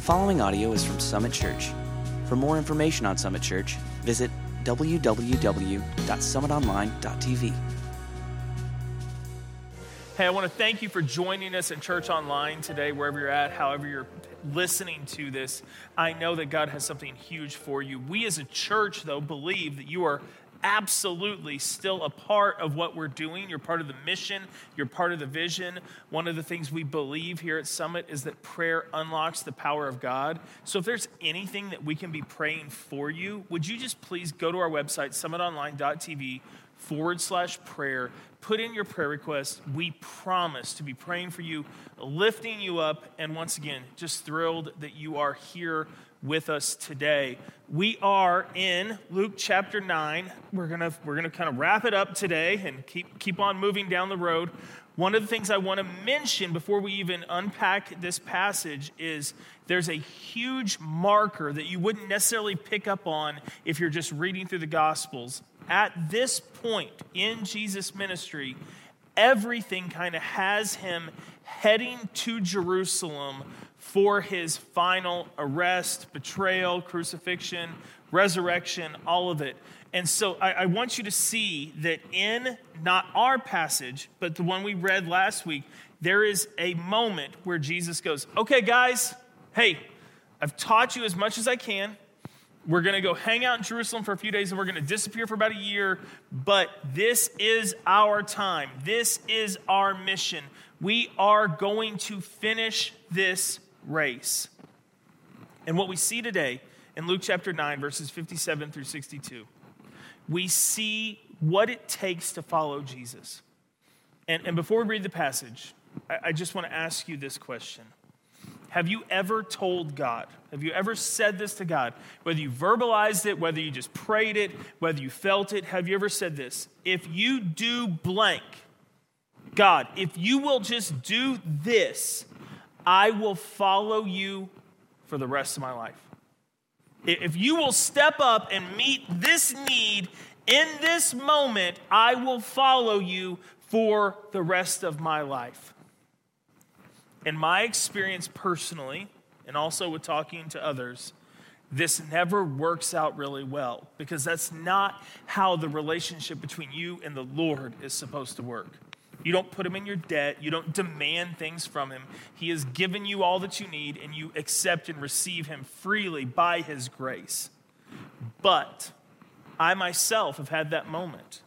The following audio is from Summit Church. For more information on Summit Church, visit www.summitonline.tv. Hey, I want to thank you for joining us at Church Online today, wherever you're at, however you're listening to this. I know that God has something huge for you. We as a church, though, believe that you are absolutely still a part of what we're doing. You're part of the mission. You're part of the vision. One of the things we believe here at Summit is that prayer unlocks the power of God. So if there's anything that we can be praying for you, would you just please go to our website, summitonline.tv/prayer. Put in your prayer request. We promise to be praying for you, lifting you up, and once again, just thrilled that you are here with us today. We are in Luke chapter 9. We're gonna kind of wrap it up today and keep on moving down the road. One of the things I want to mention before we even unpack this passage is there's a huge marker that you wouldn't necessarily pick up on if you're just reading through the Gospels. At this point in Jesus' ministry, everything kind of has him heading to Jerusalem for his final arrest, betrayal, crucifixion, resurrection, all of it. And so I want you to see that in not our passage, but the one we read last week, there is a moment where Jesus goes, okay, guys, hey, I've taught you as much as I can. We're going to go hang out in Jerusalem for a few days, and we're going to disappear for about a year. But this is our time. This is our mission. We are going to finish this race. And what we see today in Luke chapter 9, verses 57 through 62, we see what it takes to follow Jesus. And before we read the passage, I just want to ask you this question. Have you ever told God? Have you ever said this to God? Whether you verbalized it, whether you just prayed it, whether you felt it, have you ever said this? If you do blank, God, if you will just do this, I will follow you for the rest of my life. If you will step up and meet this need in this moment, I will follow you for the rest of my life. In my experience personally, and also with talking to others, this never works out really well because that's not how the relationship between you and the Lord is supposed to work. You don't put him in your debt. You don't demand things from him. He has given you all that you need, and you accept and receive him freely by his grace. But I myself have had that moment.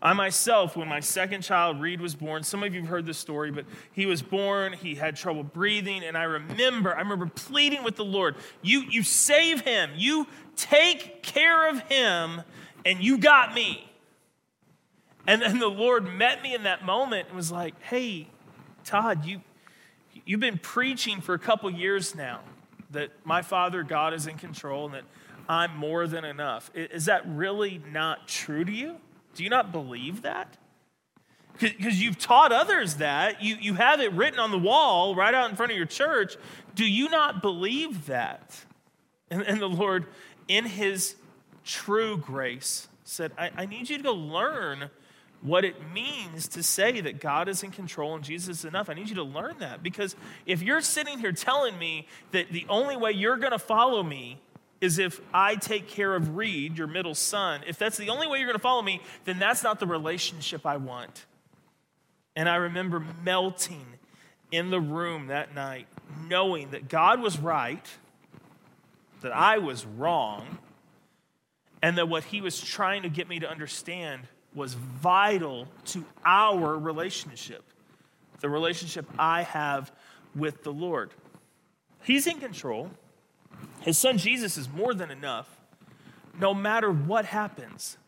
I myself, when my second child, Reed, was born, some of you have heard this story, but he was born, he had trouble breathing, and I remember pleading with the Lord, you save him, you take care of him, and you got me. And then the Lord met me in that moment and was like, hey, Todd, you've been preaching for a couple years now that my Father, God, is in control and that I'm more than enough. Is that really not true to you? Do you not believe that? Because you've taught others that. You have it written on the wall right out in front of your church. Do you not believe that? And the Lord, in his true grace, said, I need you to go learn what it means to say that God is in control and Jesus is enough. I need you to learn that. Because if you're sitting here telling me that the only way you're going to follow me is if I take care of Reed, your middle son, if that's the only way you're going to follow me, then that's not the relationship I want. And I remember melting in the room that night, knowing that God was right, that I was wrong, and that what he was trying to get me to understand was vital to our relationship, the relationship I have with the Lord. He's in control. His son Jesus is more than enough, no matter what happens.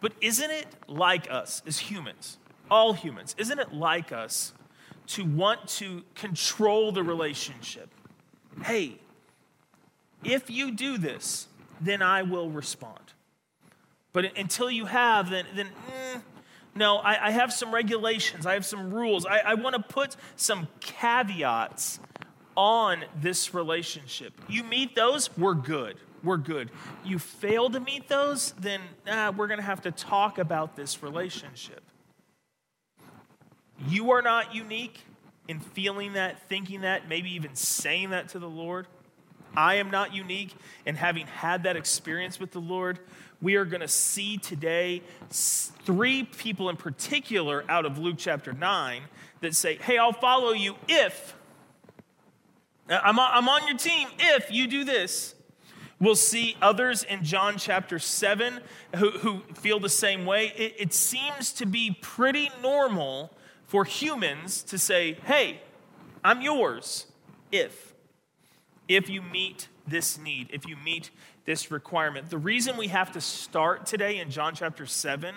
But isn't it like us as humans, all humans, isn't it like us to want to control the relationship? Hey, if you do this, then I will respond. But until you have, then I have some regulations, I have some rules. I want to put some caveats on this relationship. You meet those, we're good. You fail to meet those, then we're going to have to talk about this relationship. You are not unique. in feeling that, thinking that, maybe even saying that to the Lord. I am not unique in having had that experience with the Lord. We are going to see today three people in particular out of Luke chapter 9 that say, hey, I'll follow you if, I'm on your team if you do this. We'll see others in John chapter 7 who feel the same way. It seems to be pretty normal for humans to say, hey, I'm yours if you meet this need, if you meet this requirement. The reason we have to start today in John chapter 7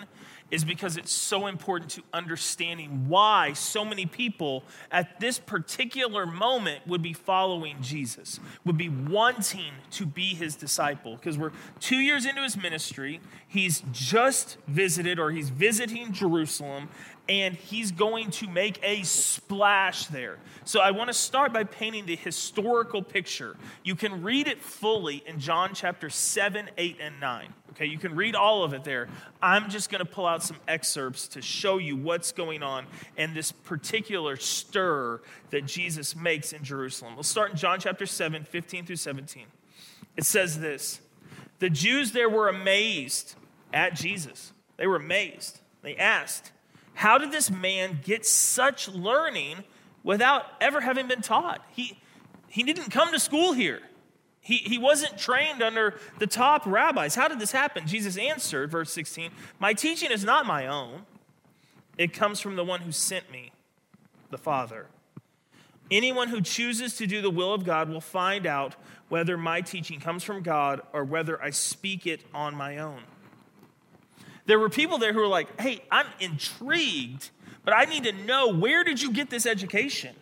is because it's so important to understanding why so many people at this particular moment would be following Jesus, would be wanting to be his disciple. Because we're 2 years into his ministry, he's just visited, or he's visiting Jerusalem, and he's going to make a splash there. So I want to start by painting the historical picture. You can read it fully in John chapter 7, 8, and 9. Okay, you can read all of it there. I'm just going to pull out some excerpts to show you what's going on and this particular stir that Jesus makes in Jerusalem. We'll start in John chapter 7, 15 through 17. It says this: the Jews there were amazed at Jesus. They were amazed. They asked, how did this man get such learning without ever having been taught? He didn't come to school here. He wasn't trained under the top rabbis. How did this happen? Jesus answered, verse 16, my teaching is not my own. It comes from the one who sent me, the Father. Anyone who chooses to do the will of God will find out whether my teaching comes from God or whether I speak it on my own. There were people there who were like, hey, I'm intrigued, but I need to know, where did you get this education?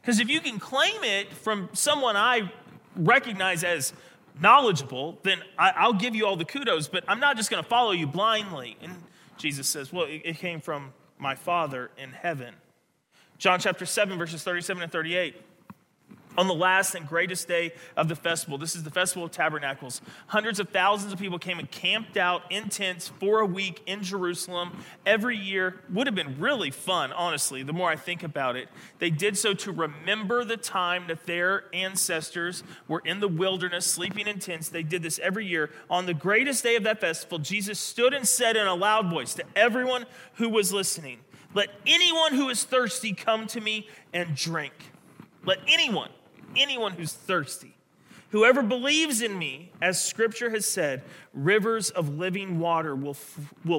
Because if you can claim it from someone I recognize as knowledgeable, then I'll give you all the kudos, but I'm not just going to follow you blindly. And Jesus says, well, it came from my Father in heaven. John chapter 7, verses 37 and 38. On the last and greatest day of the festival, this is the Festival of Tabernacles, hundreds of thousands of people came and camped out in tents for a week in Jerusalem every year. Would have been really fun, honestly, the more I think about it. They did so to remember the time that their ancestors were in the wilderness, sleeping in tents. They did this every year. On the greatest day of that festival, Jesus stood and said in a loud voice to everyone who was listening, let anyone who is thirsty come to me and drink. Let anyone who's thirsty, whoever believes in me, as Scripture has said, rivers of living water will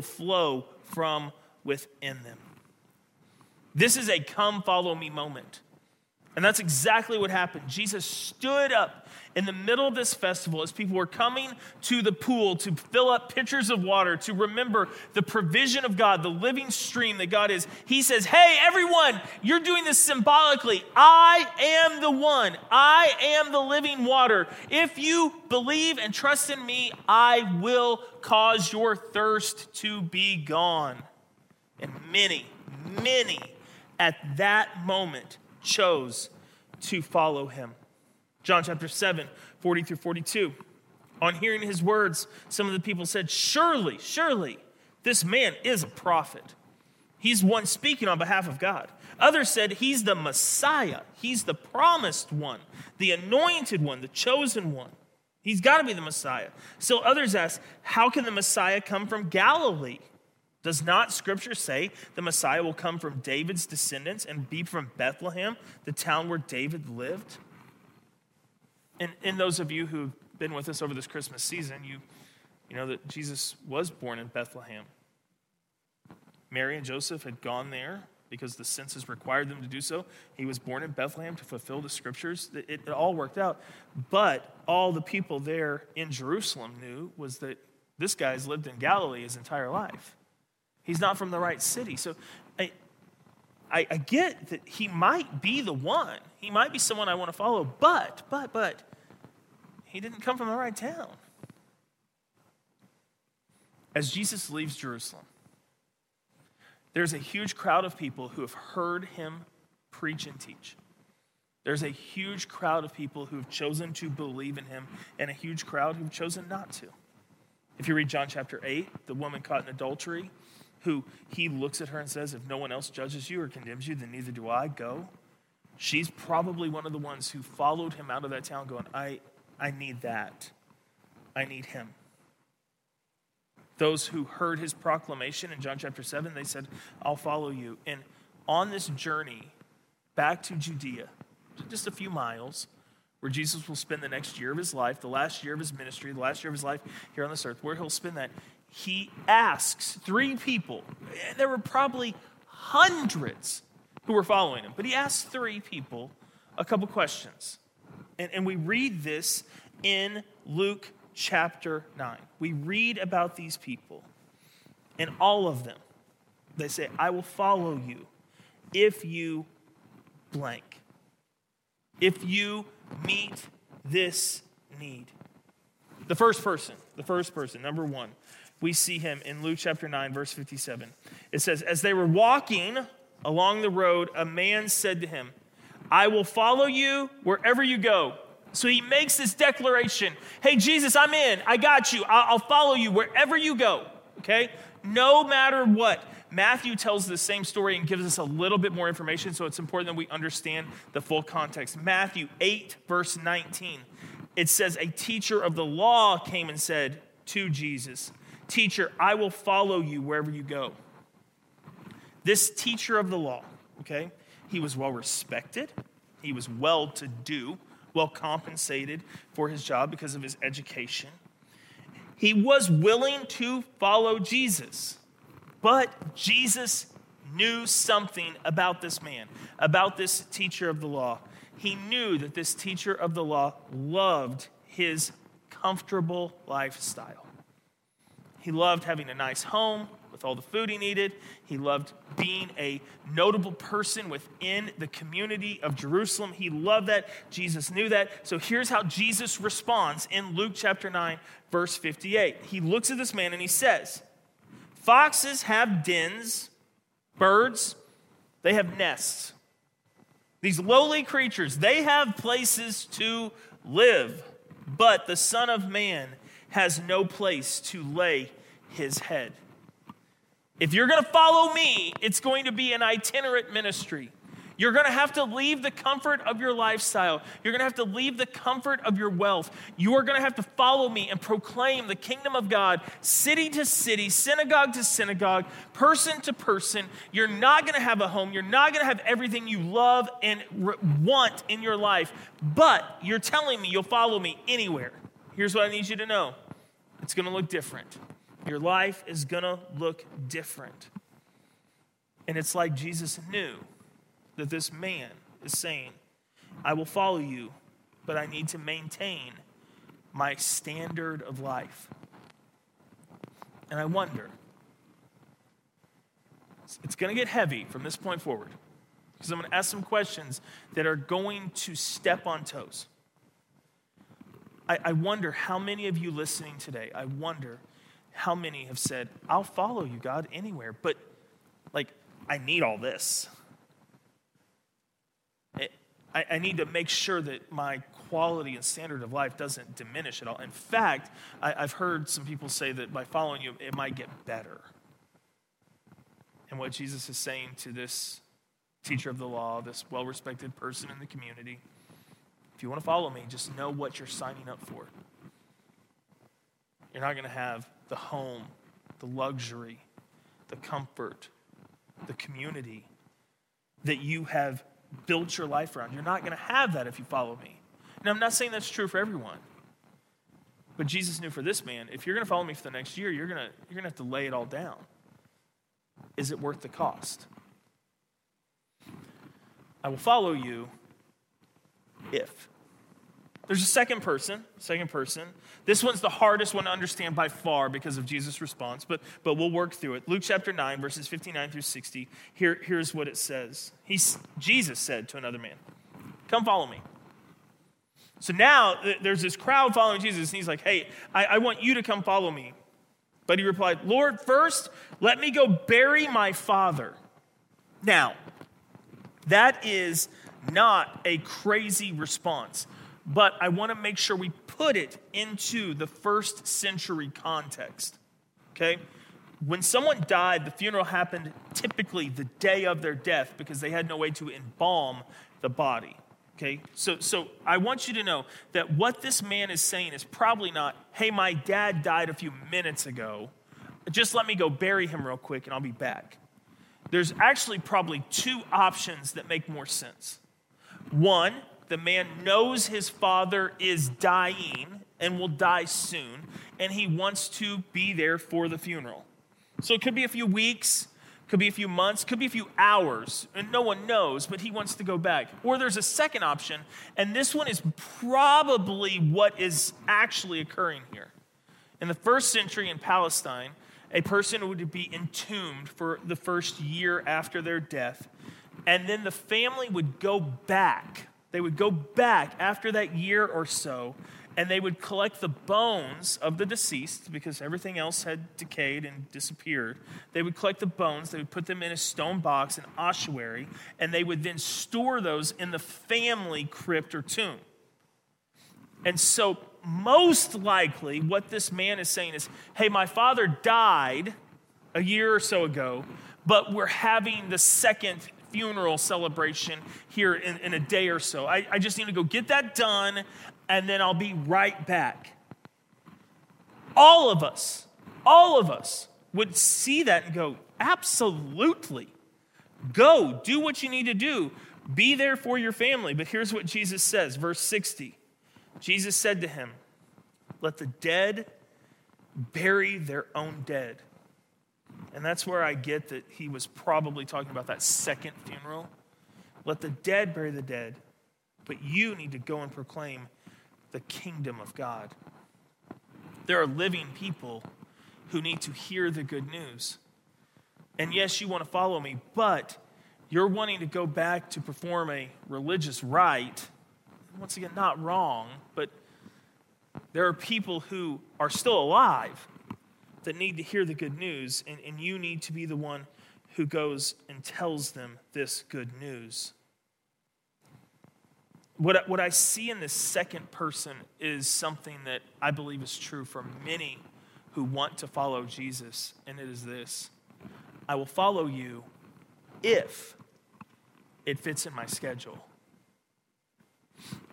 flow from within them. This is a come follow me moment. And that's exactly what happened. Jesus stood up in the middle of this festival as people were coming to the pool to fill up pitchers of water, to remember the provision of God, the living stream that God is. He says, hey, everyone, you're doing this symbolically. I am the one. I am the living water. If you believe and trust in me, I will cause your thirst to be gone. And many, many at that moment chose to follow him. John chapter 7, 40 through 42. On hearing his words, some of the people said, surely, this man is a prophet. He's one speaking on behalf of God. Others said, he's the Messiah. He's the promised one, the anointed one, the chosen one. He's got to be the Messiah. Still others asked, how can the Messiah come from Galilee? Does not Scripture say the Messiah will come from David's descendants and be from Bethlehem, the town where David lived? And those of you who've been with us over this Christmas season, you know that Jesus was born in Bethlehem. Mary and Joseph had gone there because the census required them to do so. He was born in Bethlehem to fulfill the Scriptures. It all worked out. But all the people there in Jerusalem knew was that this guy's lived in Galilee his entire life. He's not from the right city. So I get that he might be the one. He might be someone I want to follow, but he didn't come from the right town. As Jesus leaves Jerusalem, there's a huge crowd of people who have heard him preach and teach. There's a huge crowd of people who have chosen to believe in him and a huge crowd who've chosen not to. If you read John chapter 8, the woman caught in adultery, who he looks at her and says, if no one else judges you or condemns you, then neither do I. Go. She's probably one of the ones who followed him out of that town going, I need that. I need him. Those who heard his proclamation in John chapter 7, they said, I'll follow you. And on this journey back to Judea, just a few miles, where Jesus will spend the next year of his life, the last year of his ministry, the last year of his life here on this earth, where he'll spend that, he asks three people, and there were probably hundreds who were following him, but he asked three people a couple questions. And we read this in Luke chapter 9. We read about these people, and all of them, they say, I will follow you if you blank, if you meet this need. The first person, number one, we see him in Luke chapter 9, verse 57. It says, as they were walking along the road, a man said to him, I will follow you wherever you go. So he makes this declaration. Hey, Jesus, I'm in. I got you. I'll follow you wherever you go. Okay? No matter what. Matthew tells the same story and gives us a little bit more information, so it's important that we understand the full context. Matthew 8, verse 19. It says, a teacher of the law came and said to Jesus, teacher, I will follow you wherever you go. This teacher of the law, okay, he was well respected. He was well to do, well compensated for his job because of his education. He was willing to follow Jesus. But Jesus knew something about this man, about this teacher of the law. He knew that this teacher of the law loved his comfortable lifestyle. He loved having a nice home with all the food he needed. He loved being a notable person within the community of Jerusalem. He loved that. Jesus knew that. So here's how Jesus responds in Luke chapter 9, verse 58. He looks at this man and he says, foxes have dens, birds, they have nests. These lowly creatures, they have places to live, but the Son of Man has no place to lay his head. If you're going to follow me, it's going to be an itinerant ministry. You're going to have to leave the comfort of your lifestyle. You're going to have to leave the comfort of your wealth. You are going to have to follow me and proclaim the kingdom of God, city to city, synagogue to synagogue, person to person. You're not going to have a home. You're not going to have everything you love and want in your life, but you're telling me you'll follow me anywhere. Here's what I need you to know. It's going to look different. Your life is going to look different. And it's like Jesus knew that this man is saying, I will follow you, but I need to maintain my standard of life. And I wonder, it's going to get heavy from this point forward, because I'm going to ask some questions that are going to step on toes. I wonder how many of you listening today, I wonder how many have said, I'll follow you, God, anywhere, but I need all this. I need to make sure that my quality and standard of life doesn't diminish at all. In fact, I've heard some people say that by following you, it might get better. And what Jesus is saying to this teacher of the law, this well-respected person in the community, if you want to follow me, just know what you're signing up for. You're not going to have the home, the luxury, the comfort, the community that you have built your life around. You're not going to have that if you follow me. Now, I'm not saying that's true for everyone, but Jesus knew for this man, if you're going to follow me for the next year, you're going to have to lay it all down. Is it worth the cost? I will follow you if. There's a second person. This one's the hardest one to understand by far because of Jesus' response, but we'll work through it. Luke chapter 9, verses 59 through 60, here's what it says. Jesus said to another man, come follow me. So now there's this crowd following Jesus, and he's like, hey, I want you to come follow me. But he replied, Lord, first let me go bury my father. Now, that is not a crazy response, but I want to make sure we put it into the first century context, okay? When someone died, the funeral happened typically the day of their death because they had no way to embalm the body. Okay, so I want you to know that what this man is saying is probably not, hey, my dad died a few minutes ago. Just let me go bury him real quick and I'll be back. There's actually probably two options that make more sense. One, the man knows his father is dying and will die soon, and he wants to be there for the funeral. So it could be a few weeks, could be a few months, could be a few hours, and no one knows, but he wants to go back. Or there's a second option, and this one is probably what is actually occurring here. In the first century in Palestine, a person would be entombed for the first year after their death, and then the family would go back. They would go back after that year or so, and they would collect the bones of the deceased because everything else had decayed and disappeared. They would collect the bones, they would put them in a stone box, an ossuary, and they would then store those in the family crypt or tomb. And so most likely what this man is saying is, hey, my father died a year or so ago, but we're having the second funeral celebration here in a day or so. I just need to go get that done, and then I'll be right back. All of us would see that and go, absolutely. Go, do what you need to do. Be there for your family. But here's what Jesus says, verse 60. Jesus said to him, let the dead bury their own dead. And that's where I get that he was probably talking about that second funeral. Let the dead bury the dead. But you need to go and proclaim the kingdom of God. There are living people who need to hear the good news. And yes, you want to follow me, but you're wanting to go back to perform a religious rite. Once again, not wrong, but there are people who are still alive that need to hear the good news, and you need to be the one who goes and tells them this good news. What I see in this second person is something that I believe is true for many who want to follow Jesus, and it is this. I will follow you if it fits in my schedule.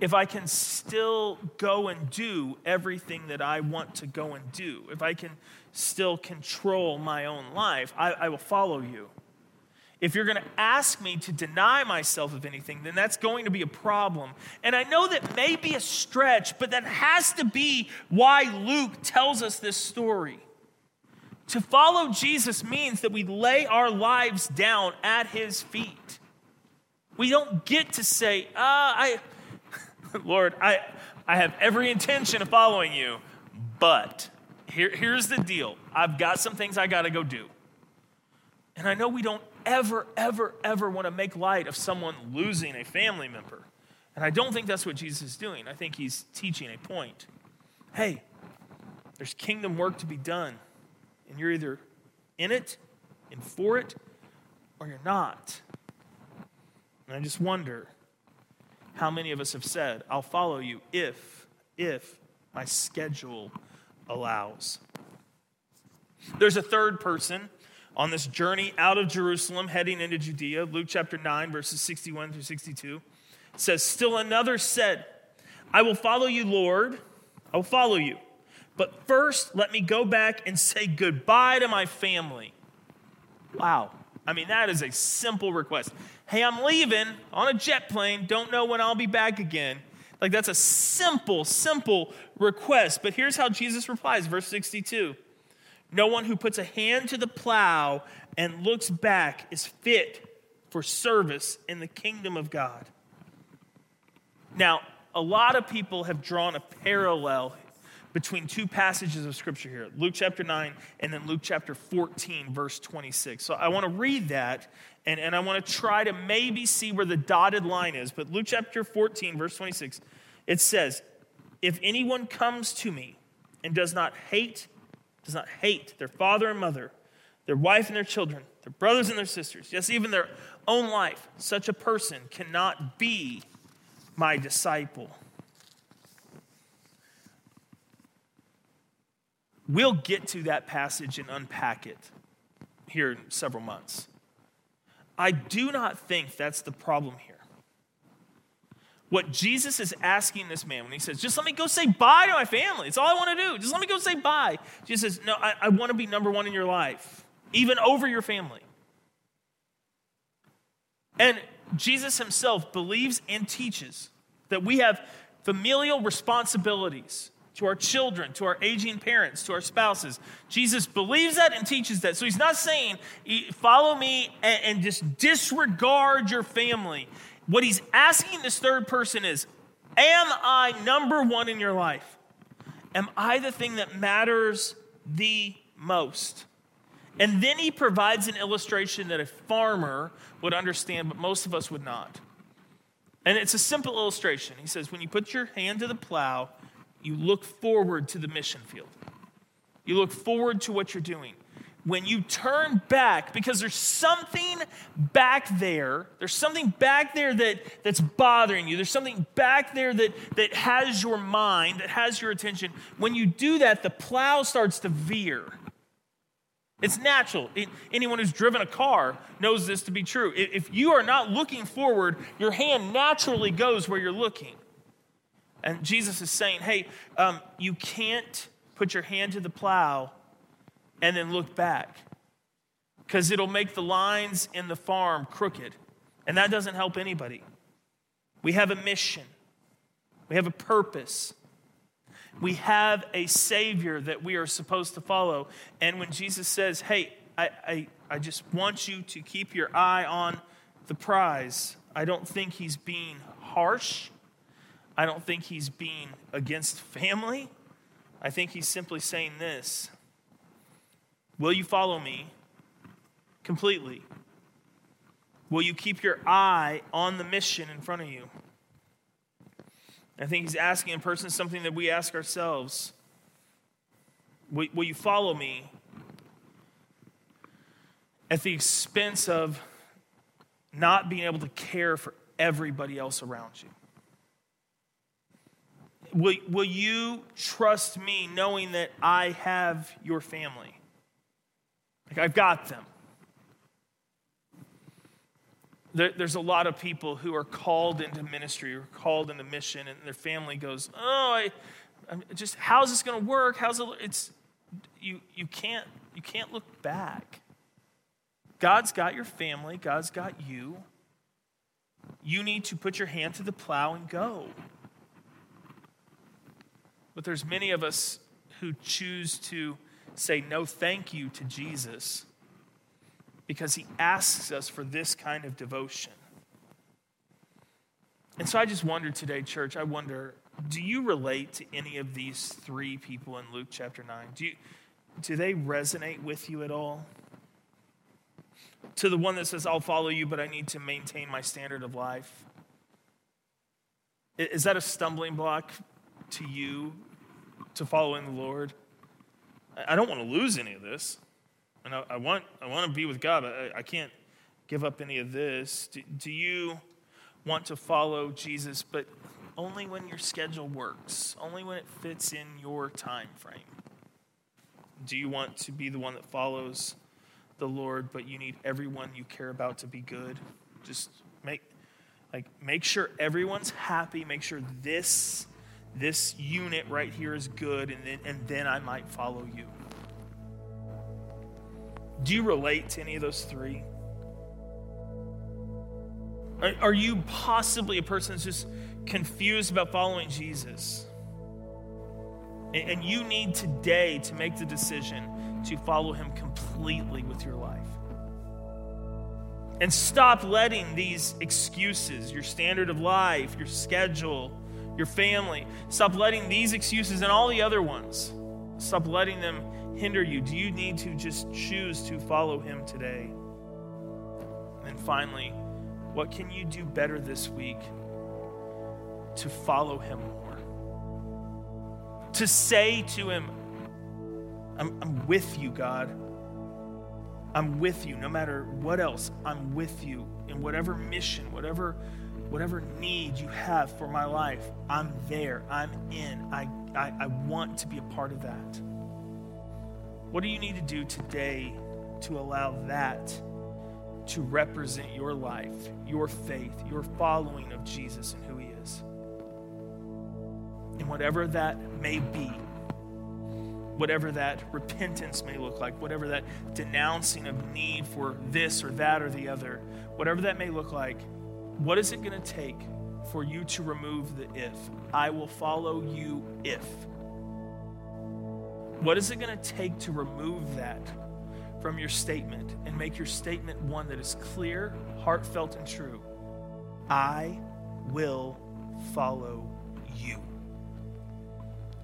If I can still go and do everything that I want to go and do, if I can still control my own life, I will follow you. If you're going to ask me to deny myself of anything, then that's going to be a problem. And I know that may be a stretch, but that has to be why Luke tells us this story. To follow Jesus means that we lay our lives down at his feet. We don't get to say, Lord, I have every intention of following you, but here's the deal. I've got some things I got to go do. And I know we don't ever want to make light of someone losing a family member. And I don't think that's what Jesus is doing. I think he's teaching a point. Hey, there's kingdom work to be done, and you're either in it and for it, or you're not. And I just wonder how many of us have said, I'll follow you if my schedule allows. There's a third person on this journey out of Jerusalem, heading into Judea. Luke chapter 9, verses 61 through 62, says, still another said, I will follow you, Lord. I will follow you. But first, let me go back and say goodbye to my family. Wow. I mean, that is a simple request. Hey, I'm leaving on a jet plane. Don't know when I'll be back again. Like, that's a simple request. But here's how Jesus replies, verse 62. No one who puts a hand to the plow and looks back is fit for service in the kingdom of God. Now, a lot of people have drawn a parallel between two passages of Scripture here, Luke chapter 9 and then Luke chapter 14, verse 26. So I want to read that, and I want to try to maybe see where the dotted line is. But Luke chapter 14, verse 26, it says, if anyone comes to me and does not hate their father and mother, their wife and their children, their brothers and their sisters, yes, even their own life, such a person cannot be my disciple. We'll get to that passage and unpack it here in several months. I do not think that's the problem here. what Jesus is asking this man when he says, just let me go say bye to my family. It's all I want to do. Just let me go say bye. Jesus says, no, I want to be number one in your life, even over your family. And Jesus himself believes and teaches that we have familial responsibilities to our children, to our aging parents, to our spouses. Jesus believes that and teaches that. So he's not saying, follow me and just disregard your family. What he's asking this third person is, am I number one in your life? Am I the thing that matters the most? And then he provides an illustration that a farmer would understand, but most of us would not. And it's a simple illustration. He says, when you put your hand to the plow, you look forward to the mission field. You look forward to what you're doing. When you turn back, because there's something back there that's bothering you. There's something back there that has your mind, that has your attention. When you do that, the plow starts to veer. It's natural. Anyone who's driven a car knows this to be true. If you are not looking forward, your hand naturally goes where you're looking. And Jesus is saying, hey, you can't put your hand to the plow and then look back, because it'll make the lines in the farm crooked, and that doesn't help anybody. We have a mission. We have a purpose. We have a Savior that we are supposed to follow. And when Jesus says, hey, I just want you to keep your eye on the prize, I don't think he's being harsh. I don't think he's being against family. I think he's simply saying this: will you follow me completely? Will you keep your eye on the mission in front of you? I think he's asking a person something that we ask ourselves. Will you follow me at the expense of not being able to care for everybody else around you? Will you trust me knowing that I have your family? Like, I've got them. There's a lot of people who are called into ministry or called into mission, and their family goes, I'm just how's this going to work? You can't look back. God's got your family. God's got you. You need to put your hand to the plow and go. But there's many of us who choose to say no thank you to Jesus because he asks us for this kind of devotion. And so I just wonder today, church, do you relate to any of these three people in Luke chapter 9? Do they resonate with you at all? To the one that says, I'll follow you, but I need to maintain my standard of life. Is that a stumbling block to you, to following the Lord? I don't want to lose any of this, and I want to be with God, but I can't give up any of this. Do you want to follow Jesus, but only when your schedule works, only when it fits in your time frame? Do you want to be the one that follows the Lord, but you need everyone you care about to be good? Just make sure everyone's happy. Make sure this unit right here is good, and then I might follow you. Do you relate to any of those three? Are you possibly a person that's just confused about following Jesus? And you need today to make the decision to follow him completely with your life. And stop letting these excuses, your standard of life, your schedule, your family. Stop letting these excuses and all the other ones, stop letting them hinder you. Do you need to just choose to follow him today? And finally, what can you do better this week to follow him more? To say to him, I'm with you, God. I'm with you no matter what else. I'm with you in whatever mission, whatever need you have for my life, I'm there, I'm in. I want to be a part of that. What do you need to do today to allow that to represent your life, your faith, your following of Jesus and who he is? whatever that may be, whatever that repentance may look like, whatever that denouncing of need for this or that or the other, whatever that may look like, what is it going to take for you to remove the if? I will follow you if. What is it going to take to remove that from your statement and make your statement one that is clear, heartfelt, and true? I will follow you.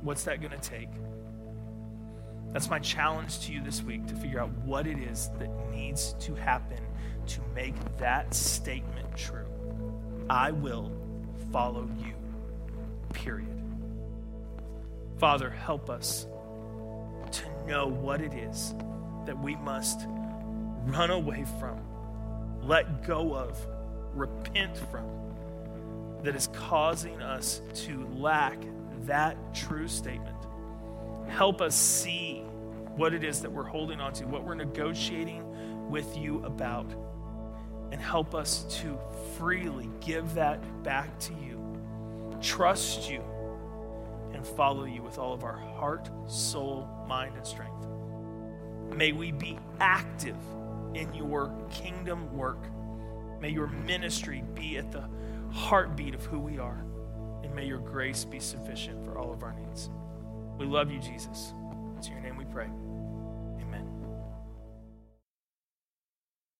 What's that going to take? That's my challenge to you this week, to figure out what it is that needs to happen to make that statement true. I will follow you, period. Father, help us to know what it is that we must run away from, let go of, repent from, that is causing us to lack that true statement. Help us see what it is that we're holding on to, what we're negotiating with you about, and help us to freely give that back to you, trust you, and follow you with all of our heart, soul, mind, and strength. May we be active in your kingdom work. May your ministry be at the heartbeat of who we are, and may your grace be sufficient for all of our needs. We love you, Jesus. It's in your name we pray.